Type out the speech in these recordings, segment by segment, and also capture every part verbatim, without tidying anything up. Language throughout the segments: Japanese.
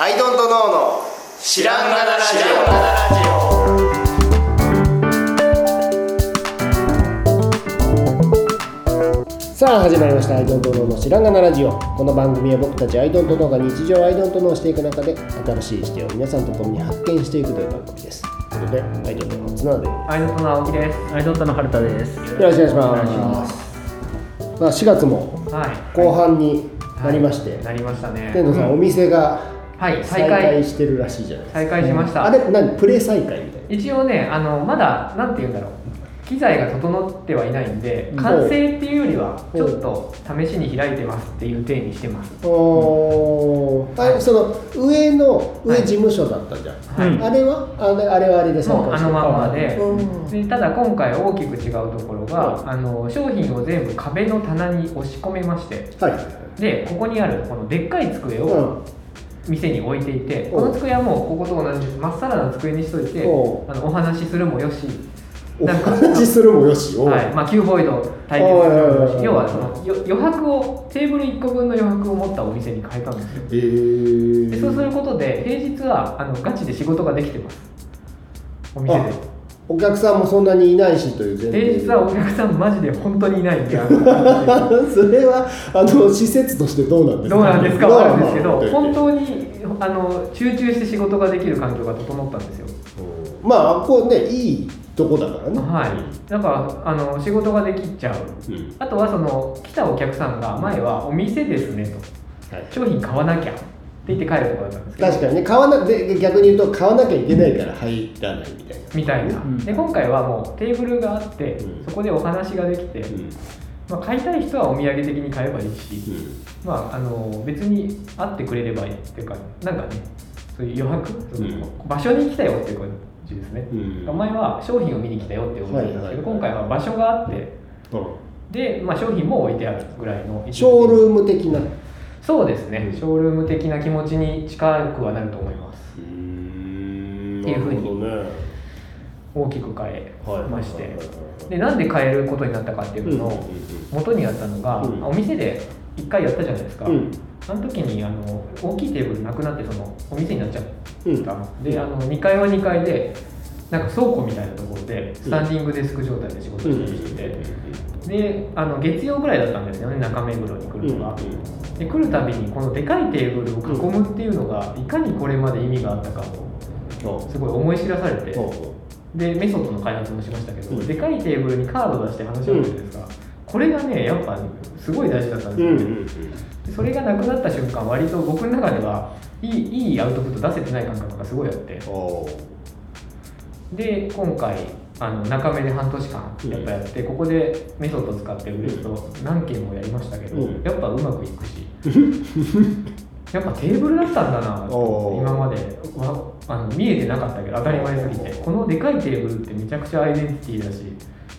アイドントノーの知らんがなラジオ。さあ始まりました、アイドントノーの知らんがなラジオ。この番組は僕たちアイドントノーが日常アイドントノーしていく中で新しい視点を皆さんと共に発見していくという番組です。ということで、アイドントノーの綱です。アイドントノー青木です。アイドントノー春田です。よろしくお願いします。まあ、しがつも後半になりまして、はいはい、なりましたね。天童さん、うん、お店がはい、再開してるらしいじゃないですか。再開しました。あれ何、プレ再開みたいな。一応ね、あのまだなんていうんだろう、機材が整ってはいないんで、完成っていうよりはちょっと試しに開いてますっていう体にしてます。おー、うん、はい、その上の上事務所だったじゃん、はい、あれはあれあれはあれでもうあのまま で,、うん、でただ今回大きく違うところが、うん、あの商品を全部壁の棚に押し込めまして、はい、でここにあるこのでっかい机を、うん、店に置いていて、この机はもうここと同じまっさらな机にしといて、 お, あのお話しするもよし、なんかお話しするもよし、はい、まあ、キューボイド対決するもよし、要はその余白を、テーブルいっこぶんの余白を持ったお店に変えたんですよ。えー、でそうすることで平日はあのガチで仕事ができてます、お店で。お客さんもそんなにいないしという前提で、平日はお客さんマジで本当にいないんで、あのそれはあの施設としてどうなんですか、どうなんですかわかるんですけど、本当にあの集中して仕事ができる環境が整ったんですよ。まあこうね、いいとこだからね。はい。だからあの仕事ができちゃう、うん、あとはその来たお客さんが、前はお店ですねと、はい、商品買わなきゃって言って帰るところだったんですけど、確かにね、買わなで逆に言うと買わなきゃいけないから入らないみたいなみたいな、うん、で今回はもうテーブルがあって、うん、そこでお話ができて、うん、まあ、買いたい人はお土産的に買えばいいし、うん、まあ、あの別に会ってくれればいいっていうか、なんかね、そういう余白、うん、場所に来たよっていう感じですね、うん、前は商品を見に来たよって思ったんですけど、はいはい、今回は場所があって、うん、で、まあ、商品も置いてあるぐらいのショールーム的な、そうですね、ショールーム的な気持ちに近くはなると思います。うーん、っていうふうに大きく変えまして、でなんで変えることになったかっていうのを元にあったのが、うん、お店でいっかいやったじゃないですか、うん、あの時にあの大きいテーブルなくなって、そのお店になっちゃったの、うん、であのにかいはにかいでなんか倉庫みたいなところでスタンディングデスク状態で仕事してて、うん、であの月曜ぐらいだったんですよね、中目黒に来るのが、うん、で来るたびにこのでかいテーブルを囲むっていうのがいかにこれまで意味があったかをすごい思い知らされて、うん、でメソッドの開発もしましたけど、うん、でかいテーブルにカード出して話し合うじゃないですか、うん、これがねやっぱすごい大事だったんですよね、うんうんうん、でそれがなくなった瞬間、割と僕の中ではいい、いいアウトプット出せてない感覚がすごいあって、で今回あの中目で半年間やっぱやって、うん、ここでメソッド使って売れると何件もやりましたけど、うん、やっぱうまくいくしやっぱテーブルだったんだな、今まではあの見えてなかったけど、当たり前すぎて、このでかいテーブルってめちゃくちゃアイデンティティだし、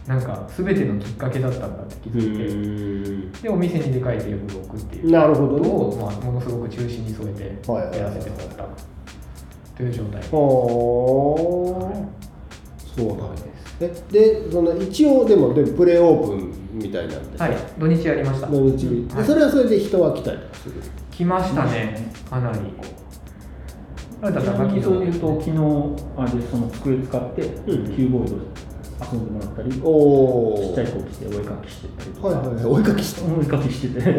なんか全てのきっかけだったんだって気づいて、でお店にでかいテーブルを置くっていうことを、まあ、ものすごく中心に添えてやらせてもらったという状態です。はい、そうなんです。でその一応でもでプレオープンみたいなんで、はい、土日やりました。土日、うん、はい、それはそれで人は来たりする。来ましたね、かなり。あれだったら先ほどで言うと、昨日あれでその机使って、うん、キューボード遊んでもらったり、ちっちゃい子来てお絵かきしてたりとか、はいはい、お絵かきしてお絵かきしてて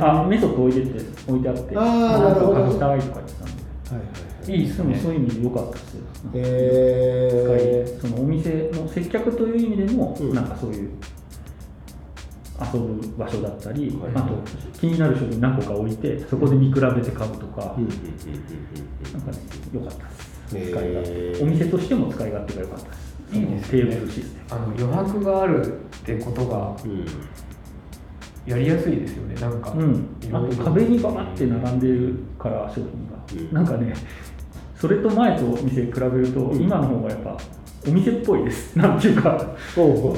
あ、メソッド置いてて置いてあって、あー、なるほど、書きたいとか言ってたんで、はいはいいいですね、そういう意味で良かったですよ。えー、そのお店の接客という意味でも、うん、なんかそういう遊ぶ場所だったり、はい、あと気になる商品何個か置いて、そこで見比べて買うとか、うん、なんかね、良かったです。使い勝手、えー、お店としても使い勝手が良かったです。いいですね。テーブルシステム。あの余白があるってことが、うん、やりやすいですよね。なんか、うん、あと壁にババって並んでるから商品が、うん、なんかね。それと前とお店比べると、今の方がやっぱお店っぽいです。なんていうか、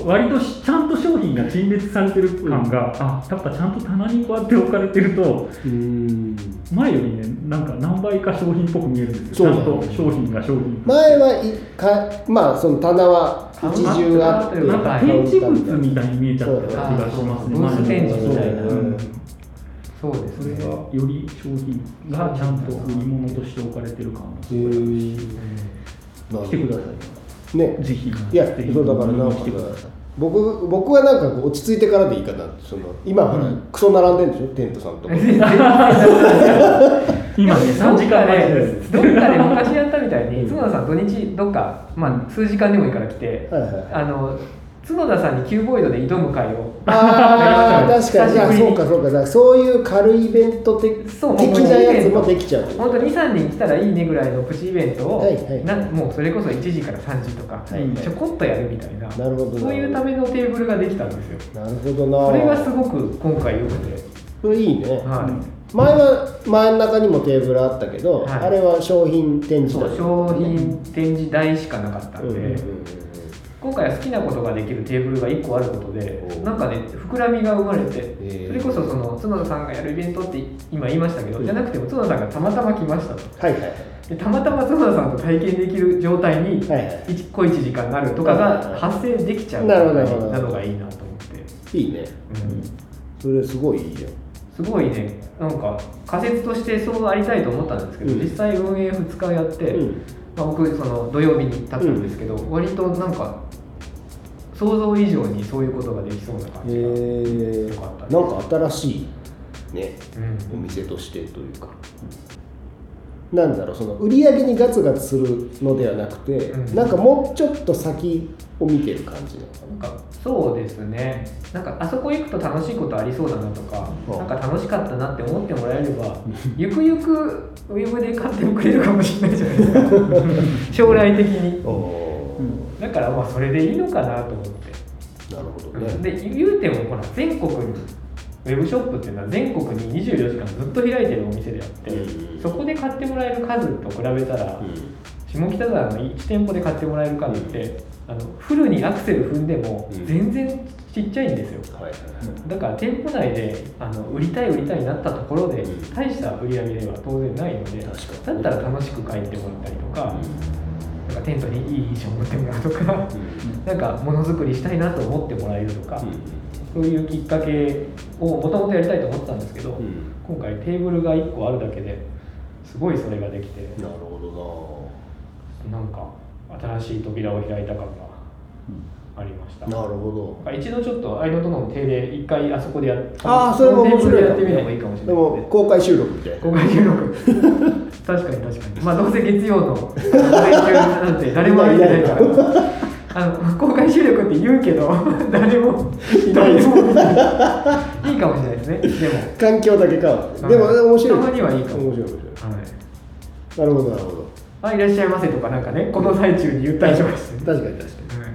割とちゃんと商品が陳列されてる感が、あ、やっぱちゃんと棚にこうやって置かれてると、前よりね、なんか何倍か商品っぽく見えるんですよ。ちゃんと商品が商品。前はまあその棚は一重あって、なんか展示物みたいに見えちゃった気がしますね。ブース展示みたいな。そうですね、それがより商品がちゃんと売り物として置かれてる感がすごいあるし、来てくださいね、ぜひ。いや、そうだからなんか僕, 僕はなんかこう落ち着いてからでいいかな。その今ほら、うん、クソ並んでるんでしょ、テントさんとか。今ねさんじかん前です。どっかで昔やったみたいに角田さん土日どっか、まあ、数時間でもいいから来て、はいはいはい、あの角田さんにキューボイドで挑む会を。ああ確かに。じゃあそうかそうか、だからそういう軽いイベント的なやつもできちゃう。本当に に,さん 人来たらいいねぐらいのプチイベントを、はいはい、なもうそれこそいちじからさんじとか、はいはい、ちょこっとやるみたい な, なるほど、そういうためのテーブルができたんですよ。なるほどな。それがすごく今回良くて。それいいね。はい。前は真ん中にもテーブルあったけど、はい、あれは商品展示台、ね、商品展示台しかなかったんで、うんうんうんうん、今回は好きなことができるテーブルがいっこあることで、なんかね膨らみが生まれて、えー、それこそその角田さんがやるイベントって今言いましたけど、うん、じゃなくても角田さんがたまたま来ましたと、はいはい、でたまたま角田さんと体験できる状態にいっこいちじかんになるとかが発生できちゃうみたいなのがいいなと思って。いいね、うん、それすごいいいよ。すごいね、なんか仮説としてそうありたいと思ったんですけど、うん、実際運営ふつかやって、うんまあ、僕その土曜日に立ったんですけど、うん、割となんか想像以上にそういうことができそうな感じが良かった、ね、なんか新しいね、うん、お店としてというか、うん、なんだろう、その売り上げにガツガツするのではなくて、うん、なんかもうちょっと先を見てる感じなのかな。なんかそうですね、なんかあそこ行くと楽しいことありそうだなとか、うん、なんか楽しかったなって思ってもらえれば、ゆくゆくウェブで買ってもくれるかもしれないじゃないですか将来的に、うん、だからまあそれでいいのかなと思って。なるほどね。で言うてもほら全国にウェブショップっていうのは全国ににじゅうよじかんずっと開いてるお店であって、うん、そこで買ってもらえる数と比べたら、うん、下北沢のいち店舗で買ってもらえる数って、うんあのフルにアクセル踏んでも全然ちっちゃいんですよ、うん、だから店舗内であの売りたい売りたいになったところで大した売り上げでは当然ないので、だったら楽しく買いってもらったりとか、うん、なんかテントにいい衣装持ってもらうとか、うん、なんかものづくりしたいなと思ってもらえるとか、うん、そういうきっかけをもともとやりたいと思ってたんですけど、うん、今回テーブルがいっこあるだけですごいそれができて、なるほどな。なんか新しい扉を開いた感がありました。なるほど。一度ちょっとアイノトの手で一回あそこでやって、ああそれも面白い、ね、やってみるのもいいかもしれない、ね。でも公開収録みたいな。公開収録。確かに確かに。まあどうせ月曜の午前中なんて誰もいないから。いないないあの公開収録って言うけど誰もいない。いいかもしれないですね。でも環境だけか。でも面白い。たまにはいいかも。面白い面白い。はい。なるほどなるほど。あ、いらっしゃいませとかなんかね、この最中に言ったりしましたね。確かに確かに、うん、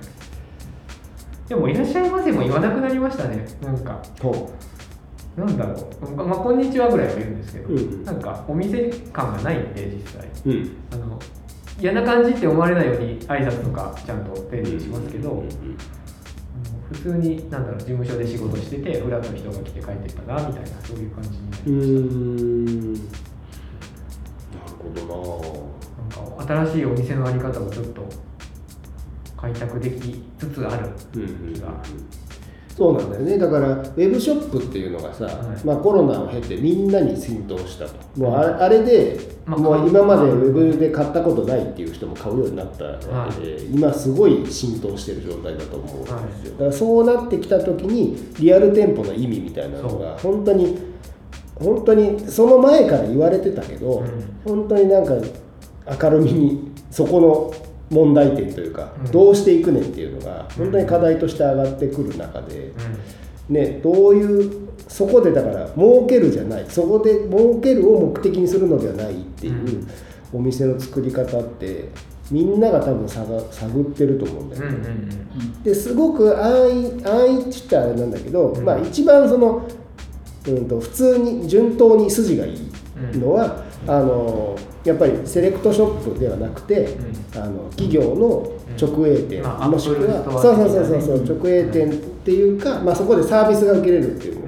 でもいらっしゃいませも言わなくなりましたね。なんかそうなんだろう、まあ、こんにちはぐらいは言うんですけど、うんうん、なんかお店感がないんで実際、うん、あの嫌な感じって思われないように挨拶とかちゃんと丁寧にしますけど、うんうんうんうん、普通になんだろう、事務所で仕事しててフラッと人が来て帰ってきたなみたいな、そういう感じになりました。うーん、なるほどな。新しいお店のあり方をちょっと開拓できつつある気が、うんうん、そうなんだよね。だからウェブショップっていうのがさ、はいまあ、コロナを経てみんなに浸透したと、うん、もうあれで、まあ、もう今までウェブで買ったことないっていう人も買うようになったわけで、はい、今すごい浸透してる状態だと思うんですよ、はい、だからそうなってきた時にリアル店舗の意味みたいなのが本当に本当にその前から言われてたけど、うん、本当になんか明るみにそこの問題点というか、うん、どうしていくねんっていうのが本当に課題として上がってくる中で、うんね、どういうそこでだから儲けるじゃない、そこで儲けるを目的にするのではないっていうお店の作り方ってみんなが多分探、探ってると思うんだけど、うんうんうん、ですごく安易、安易って言ったらあれなんだけど、うんまあ、一番その、うん、と普通に順当に筋がいいのは、うん、あのやっぱりセレクトショップではなくて、うん、あの企業の直営店、うん、もしくは、まあ、そうそうそうそう、うん、直営店っていうか、まあ、そこでサービスが受けれるっていう、う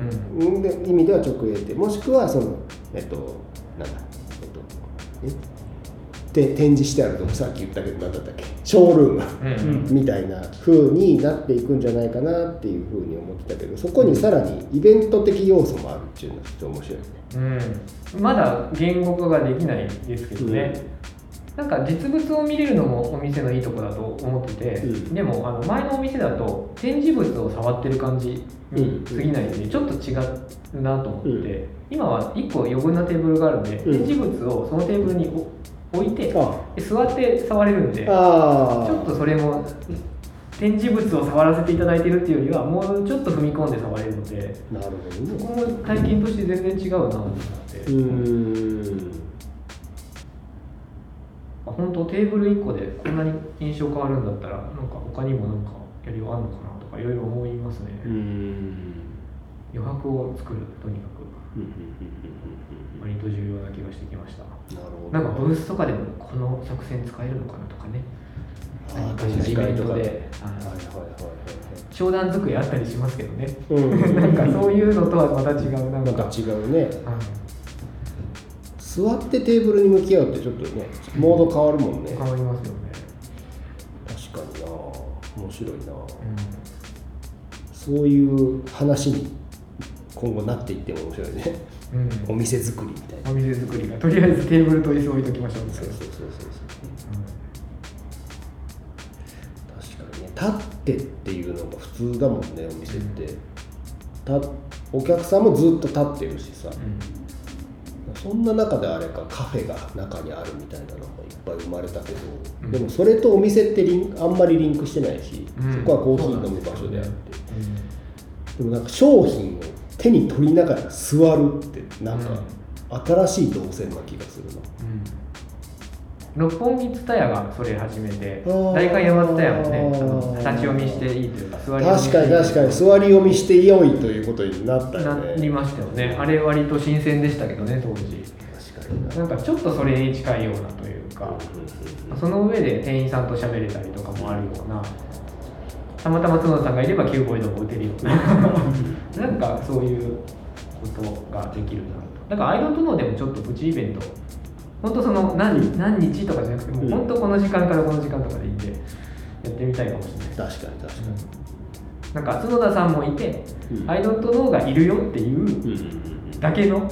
ん、で意味では直営店もしくはそのえっとなんだえっとえ展示してあると、さっき言ったけど何だったっけ、ショールームみたいな風になっていくんじゃないかなっていう風に思ってたけど、そこにさらにイベント的要素もあるっていうのはちょっと面白いですね、うん、まだ言語化ができないですけどね、うん、なんか実物を見れるのもお店のいいとこだと思ってて、うん、でもあの前のお店だと展示物を触ってる感じに過ぎないのでちょっと違うなと思って、うん、今はいっこ余分なテーブルがあるんで、うん、展示物をそのテーブルに置いて座って触れるんで、あちょっとそれも展示物を触らせていただいてるっていうよりはもうちょっと踏み込んで触れるので、なるほど、そこも体験として全然違うなと思って、うん、本当テーブルいっこでこんなに印象変わるんだったらなんか他にもなんかやりようあるのかなとかいろいろ思いますね、うん、余白を作るとにかく割と重要な気がしてきました。なるほど。なんかブースとかでもこの作戦使えるのかなとかね、何かイベントで商談作りあったりしますけどね、うん、なんかそういうのとはまた違う、なんか、なんか違うね、うん、座ってテーブルに向き合うってちょっとねモード変わるもんね、変わりますよね、確かにな、面白いな、うん、そういう話に今後なっていっても面白いね、うん、お店作りみたいな、お店作りがとりあえずテーブルと椅子置いときましょうみたいな、そうそうそうそうそう、うん、確かにね、立ってっていうのが普通だもんねお店って、うん、たお客さんもずっと立ってるしさ、うん、そんな中であれかカフェが中にあるみたいなのもいっぱい生まれたけど、うん、でもそれとお店ってリンあんまりリンクしてないし、うん、そこはコーヒー飲む場所であって、うん、でもなんか商品を手に取りながら座るってなんか新しい動線な気がするな、うん、六本木ツタヤがそれ始めて、代官山ツタヤもね立ち読みしていいというか座り読みしていい、確かに確かに座り読みして良いということになったよね、なりましたよね、あれ割と新鮮でしたけどね当時、確かになんかちょっとそれに近いようなというか、うん、その上で店員さんと喋れたりとかもあるような、たまたま角田さんがいればキューボイドも打てるようななんかそういうことができるなと、だからアイドルとのでもちょっとプチイベント、本当その 何, 何日とかじゃなくてもう本当この時間からこの時間とかでいいんでやってみたいかもしれない、確かに確かに、うん、なんか角田さんもいて、うん、アイドルとのがいるよっていうだけの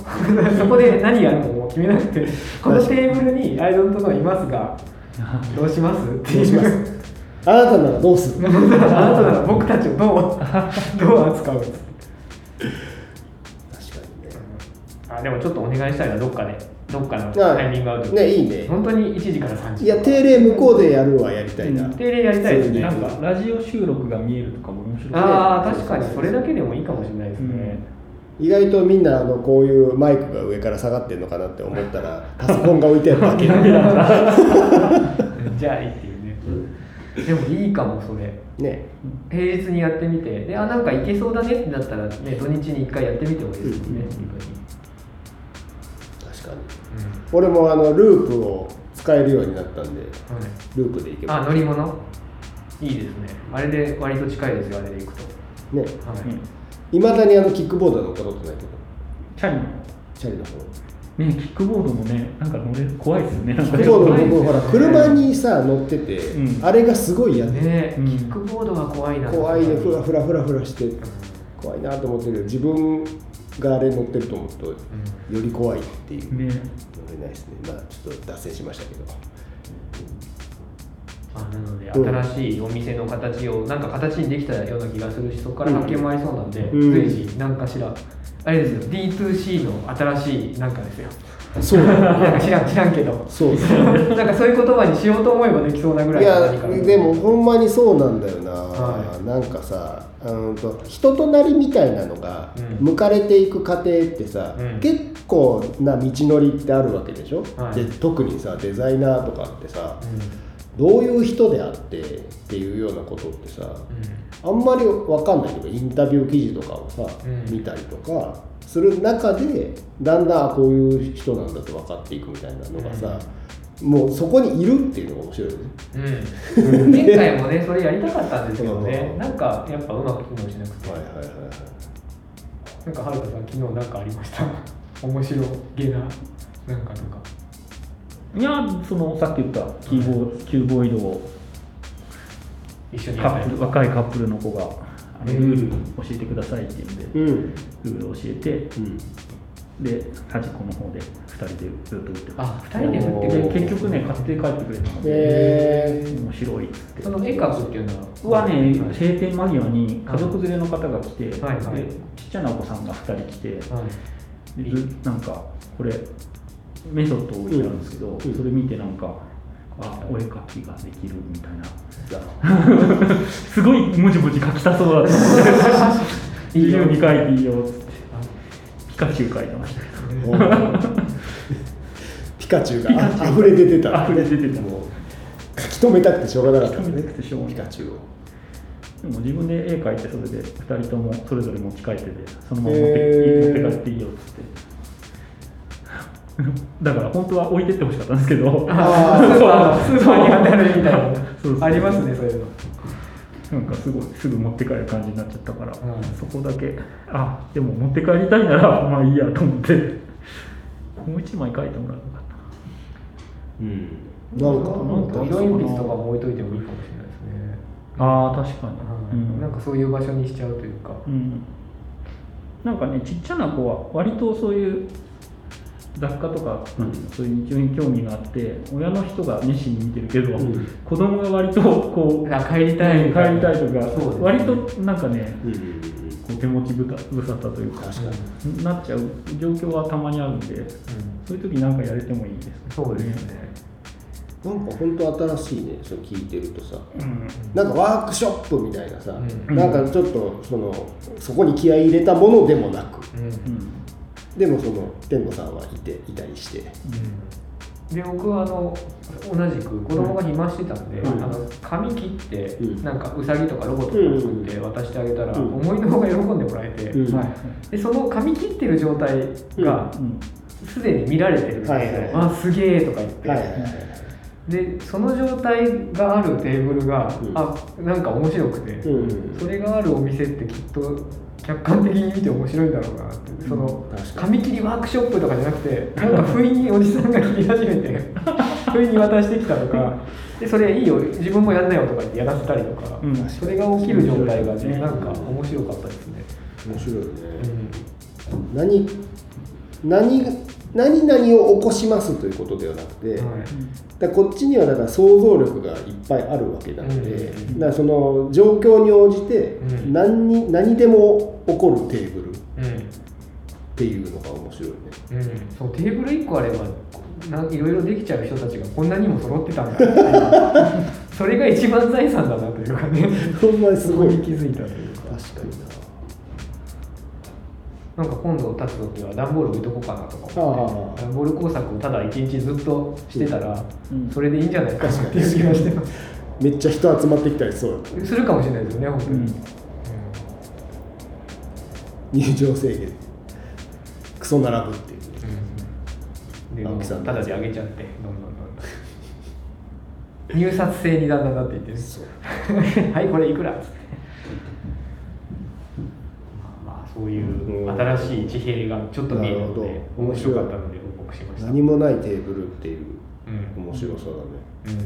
そこで何やるのも決めなくてこのテーブルにアイドルとのいますがどうしますって言いますあなたならどうするあなたなら僕たちをどう、どう扱う確かにね、あでもちょっとお願いしたいな、どっかで、ね、どっかのタイミング合うとね、いいね、本当にいちじからさんじ、いや定例向こうでやるはやりたいな、定例やりたいですね、なんかラジオ収録が見えるとかも面白い、ね、あ確かにそれだけでもいいかもしれないですね、うん、意外とみんなあのこういうマイクが上から下がってるのかなって思ったらパソコンが置いてあるだけじゃあいいっていうね、うん、でもいいかもそれ、ね、平日にやってみてで、あなんかいけそうだねってなったら、ね、土日にいっかいやってみてもいいですよね、うん、確かに、うん、俺もあのループを使えるようになったんで、はい、ループでいけば、あ乗り物いいですね、あれで割と近いですよ、あれで行くとね、はいま、うん、だにあのキックボードは乗ったことないけど、チャリのチャリの方ね、キックボードもね、なんか乗れ怖いですよね、キックボードも、ね、ほら車にさ乗ってて、うん、あれがすごいやつ、ね、うん、キックボードは怖いな、怖いね、ふらふらふらふらして怖いなと思ってるけど、自分があれ乗ってると思うと、うん、より怖いっていう、ね、乗れないですね、まあちょっと脱線しましたけど、まあ、なので新しいお店の形を、うん、なんか形にできたような気がするし、そこから発見もありそうなんで、うん、随時何かしらあれですよ、 ディーツーシー の新しいなんかですよ、そうなんか知らん知らんけど、そうなんかそういう言葉にしようと思えばできそうなぐらいの何か、いやでもほんまにそうなんだよな、はい、なんかさうんと人となりみたいなのが向かれていく過程ってさ、うん、結構な道のりってあるわけでしょ、はい、で特にさデザイナーとかってさ、うん、どういう人であってっていうようなことってさ、うんあんまり分かんないけどインタビュー記事とかをさ、うん、見たりとかする中でだんだんこういう人なんだって分かっていくみたいなのがさ、うん、もうそこにいるっていうのが面白いよね、うん、前回もねそれやりたかったんですけどねなんかやっぱうまく機能しなくて、はいはいはいはい、なんかはるかさん昨日なんかありました面白げななんかとかいや、そのさっき言ったキーボー、キューボイドを一緒にカップル、若いカップルの子があのルール教えてくださいって言うんで、うん、ルールを教えて、うん、で端っこの方でふたりでずっと打ってます。あ、ふたりで打ってくれて、結局ね買って帰ってくれたので、えー、面白いっつって。その絵描くっていうのははね、はい、閉店間際に家族連れの方が来て、はいはい、でちっちゃなお子さんがふたり来て、はい、でなんかこれメソッドを置いてあるんですけど、うんうん、それ見てなんか、あ、お絵描きができるみたいなすごいもじもじ描きたそうだったいいよ、にかいでいいよ、ピカチュウ描いてましたけどピカチュウが溢れ出てた溢れ出てた、もう描き留めたくてしょうがなかったね、ピカチュウを。でも自分で絵描いて、それでふたりともそれぞれ持ち帰ってて、そのまま持って帰っていいよっつってだから本当は置いてってほしかったんですけど、あースーパーに当たるみたいなそうそう、ありますね、そういうの。なんかすごいすぐ持って帰る感じになっちゃったから、うん、そこだけ、あ、でも持って帰りたいならまあいいやと思ってもう一枚書いてもらえばよかったな。うん、なんか色鉛筆とかも置いといてもいいかもしれないですね。ああ、確かに、うん、なんかそういう場所にしちゃうというか、うん、なんかね、ちっちゃな子は割とそういう雑貨とか、うん、そういう日用に興味があって、親の人が熱心に見てるけど、うん、子供が割とこう帰りたいとか、帰りたいとか、ね、割となんかね、うん、こう手持ちぶさたというか、うん、なっちゃう状況はたまにあるんで、うん、そういう時なんかやれてもいいですね。そうですね。なんか本当新しいね、それ聞いてるとさ、うん、なんかワークショップみたいなさ、うん、なんかちょっとそのそこに気合い入れたものでもなく。うんうん、でもその天野さんはいていたりして、うん、で僕はあの同じく子供が暇してたんで、うん、あの紙切って、うん、なんかウサギとかロボットとか作って渡してあげたら、うん、思いのほうが喜んでもらえて、うん、はい、でその紙切ってる状態がすでに見られてるんですよ、うんうん、はい、あ、すげーとか言って、はいはいはい、でその状態があるテーブルが、うん、あ、なんか面白くて、うん、それがあるお店ってきっと客観的に見て面白いだろうなって、うん、その紙切りワークショップとかじゃなくて、なんか不意におじさんが切り始めて不意に渡してきたとかで、それいいよ、自分もやんないよとかってやらせたりとか、うん、それが起きる状態がね、なんか面白かったですね。面白いね、うん、何何何々を起こしますということではなくて、はい、だこっちにはだから想像力がいっぱいあるわけなので、うん、だからその状況に応じて 何に、うん、何でも起こるテーブルっていうのが面白いね、うんうん、そう、テーブルいっこあればいろいろできちゃう人たちがこんなにも揃ってたんだってそれが一番財産だなというかね、ほんまにすごい気づいたというか、確かにな。なんか今度立つ時は段ボール置いとこうかなとか思って、段ボール工作をただ一日ずっとしてたら、うん、それでいいんじゃないかっていう気がしてますめっちゃ人集まってきたりそうだするかもしれないですよね、本当に、うんうん、入場制限クソ並ぶっていう、うん、でさんただで上げちゃってどんどんどんどん入札制にだんだんなっていってはい、これいくらそういう新しい地平がちょっと見えたので、うん、面白かったので報告しました。何もないテーブルっていう面白さだね、うんうん、なる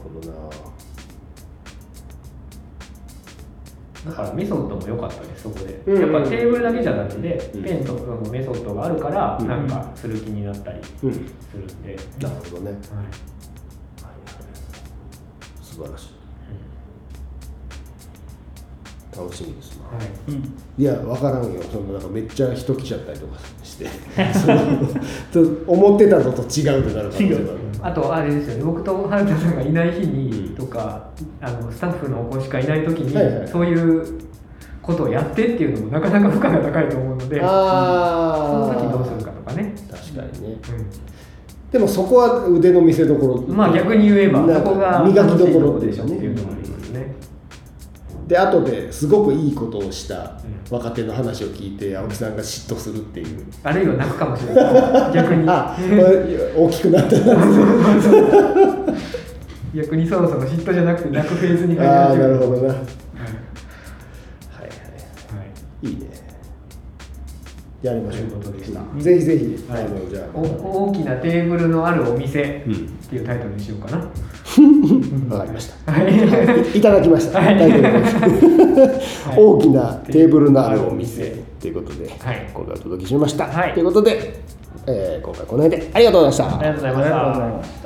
ほどな。だからメソッドも良かったです、そこで、うん、やっぱテーブルだけじゃなくて、うん、ペンとのメソッドがあるから、うん、なんかする気になったりするんで、うん、なるほどね、はい、素晴らしい、楽しみですね、はい、うん、いや分からんよ、そのなんかめっちゃ人来ちゃったりとかしてそ思ってたのと違うとなるかもしれない。あとあれですよね、僕と春田さんがいない日にとか、あのスタッフの子しかいない時に、はいはい、そういうことをやってっていうのもなかなか負荷が高いと思うので、あ、うん、その時どうするかとかね、確かにね、うん、でもそこは腕の見せ所、まあ逆に言えばそこが磨きどころでしょっていうのがありますね。で、後ですごくいいことをした若手の話を聞いて青木さんが嫉妬するっていう、あるいは泣くかもしれない逆にあ、大きくなったな逆にそろそろ嫉妬じゃなくて泣くフェーズに変えられちゃう。あ、なるほどな、はいはいはい、はい、いいね。やりましょうということでした。うん、ぜひぜひ、はい、じゃあ大きなテーブルのあるお店っていうタイトルにしようかな。わ、うん、かりました、はい。いただきました。はい、タイトルはい、大きなテーブルのあるお店ということで、はい、今回お届けしました。はい、ということで、えー、今回この辺でありがとうございました。ありがとうございました。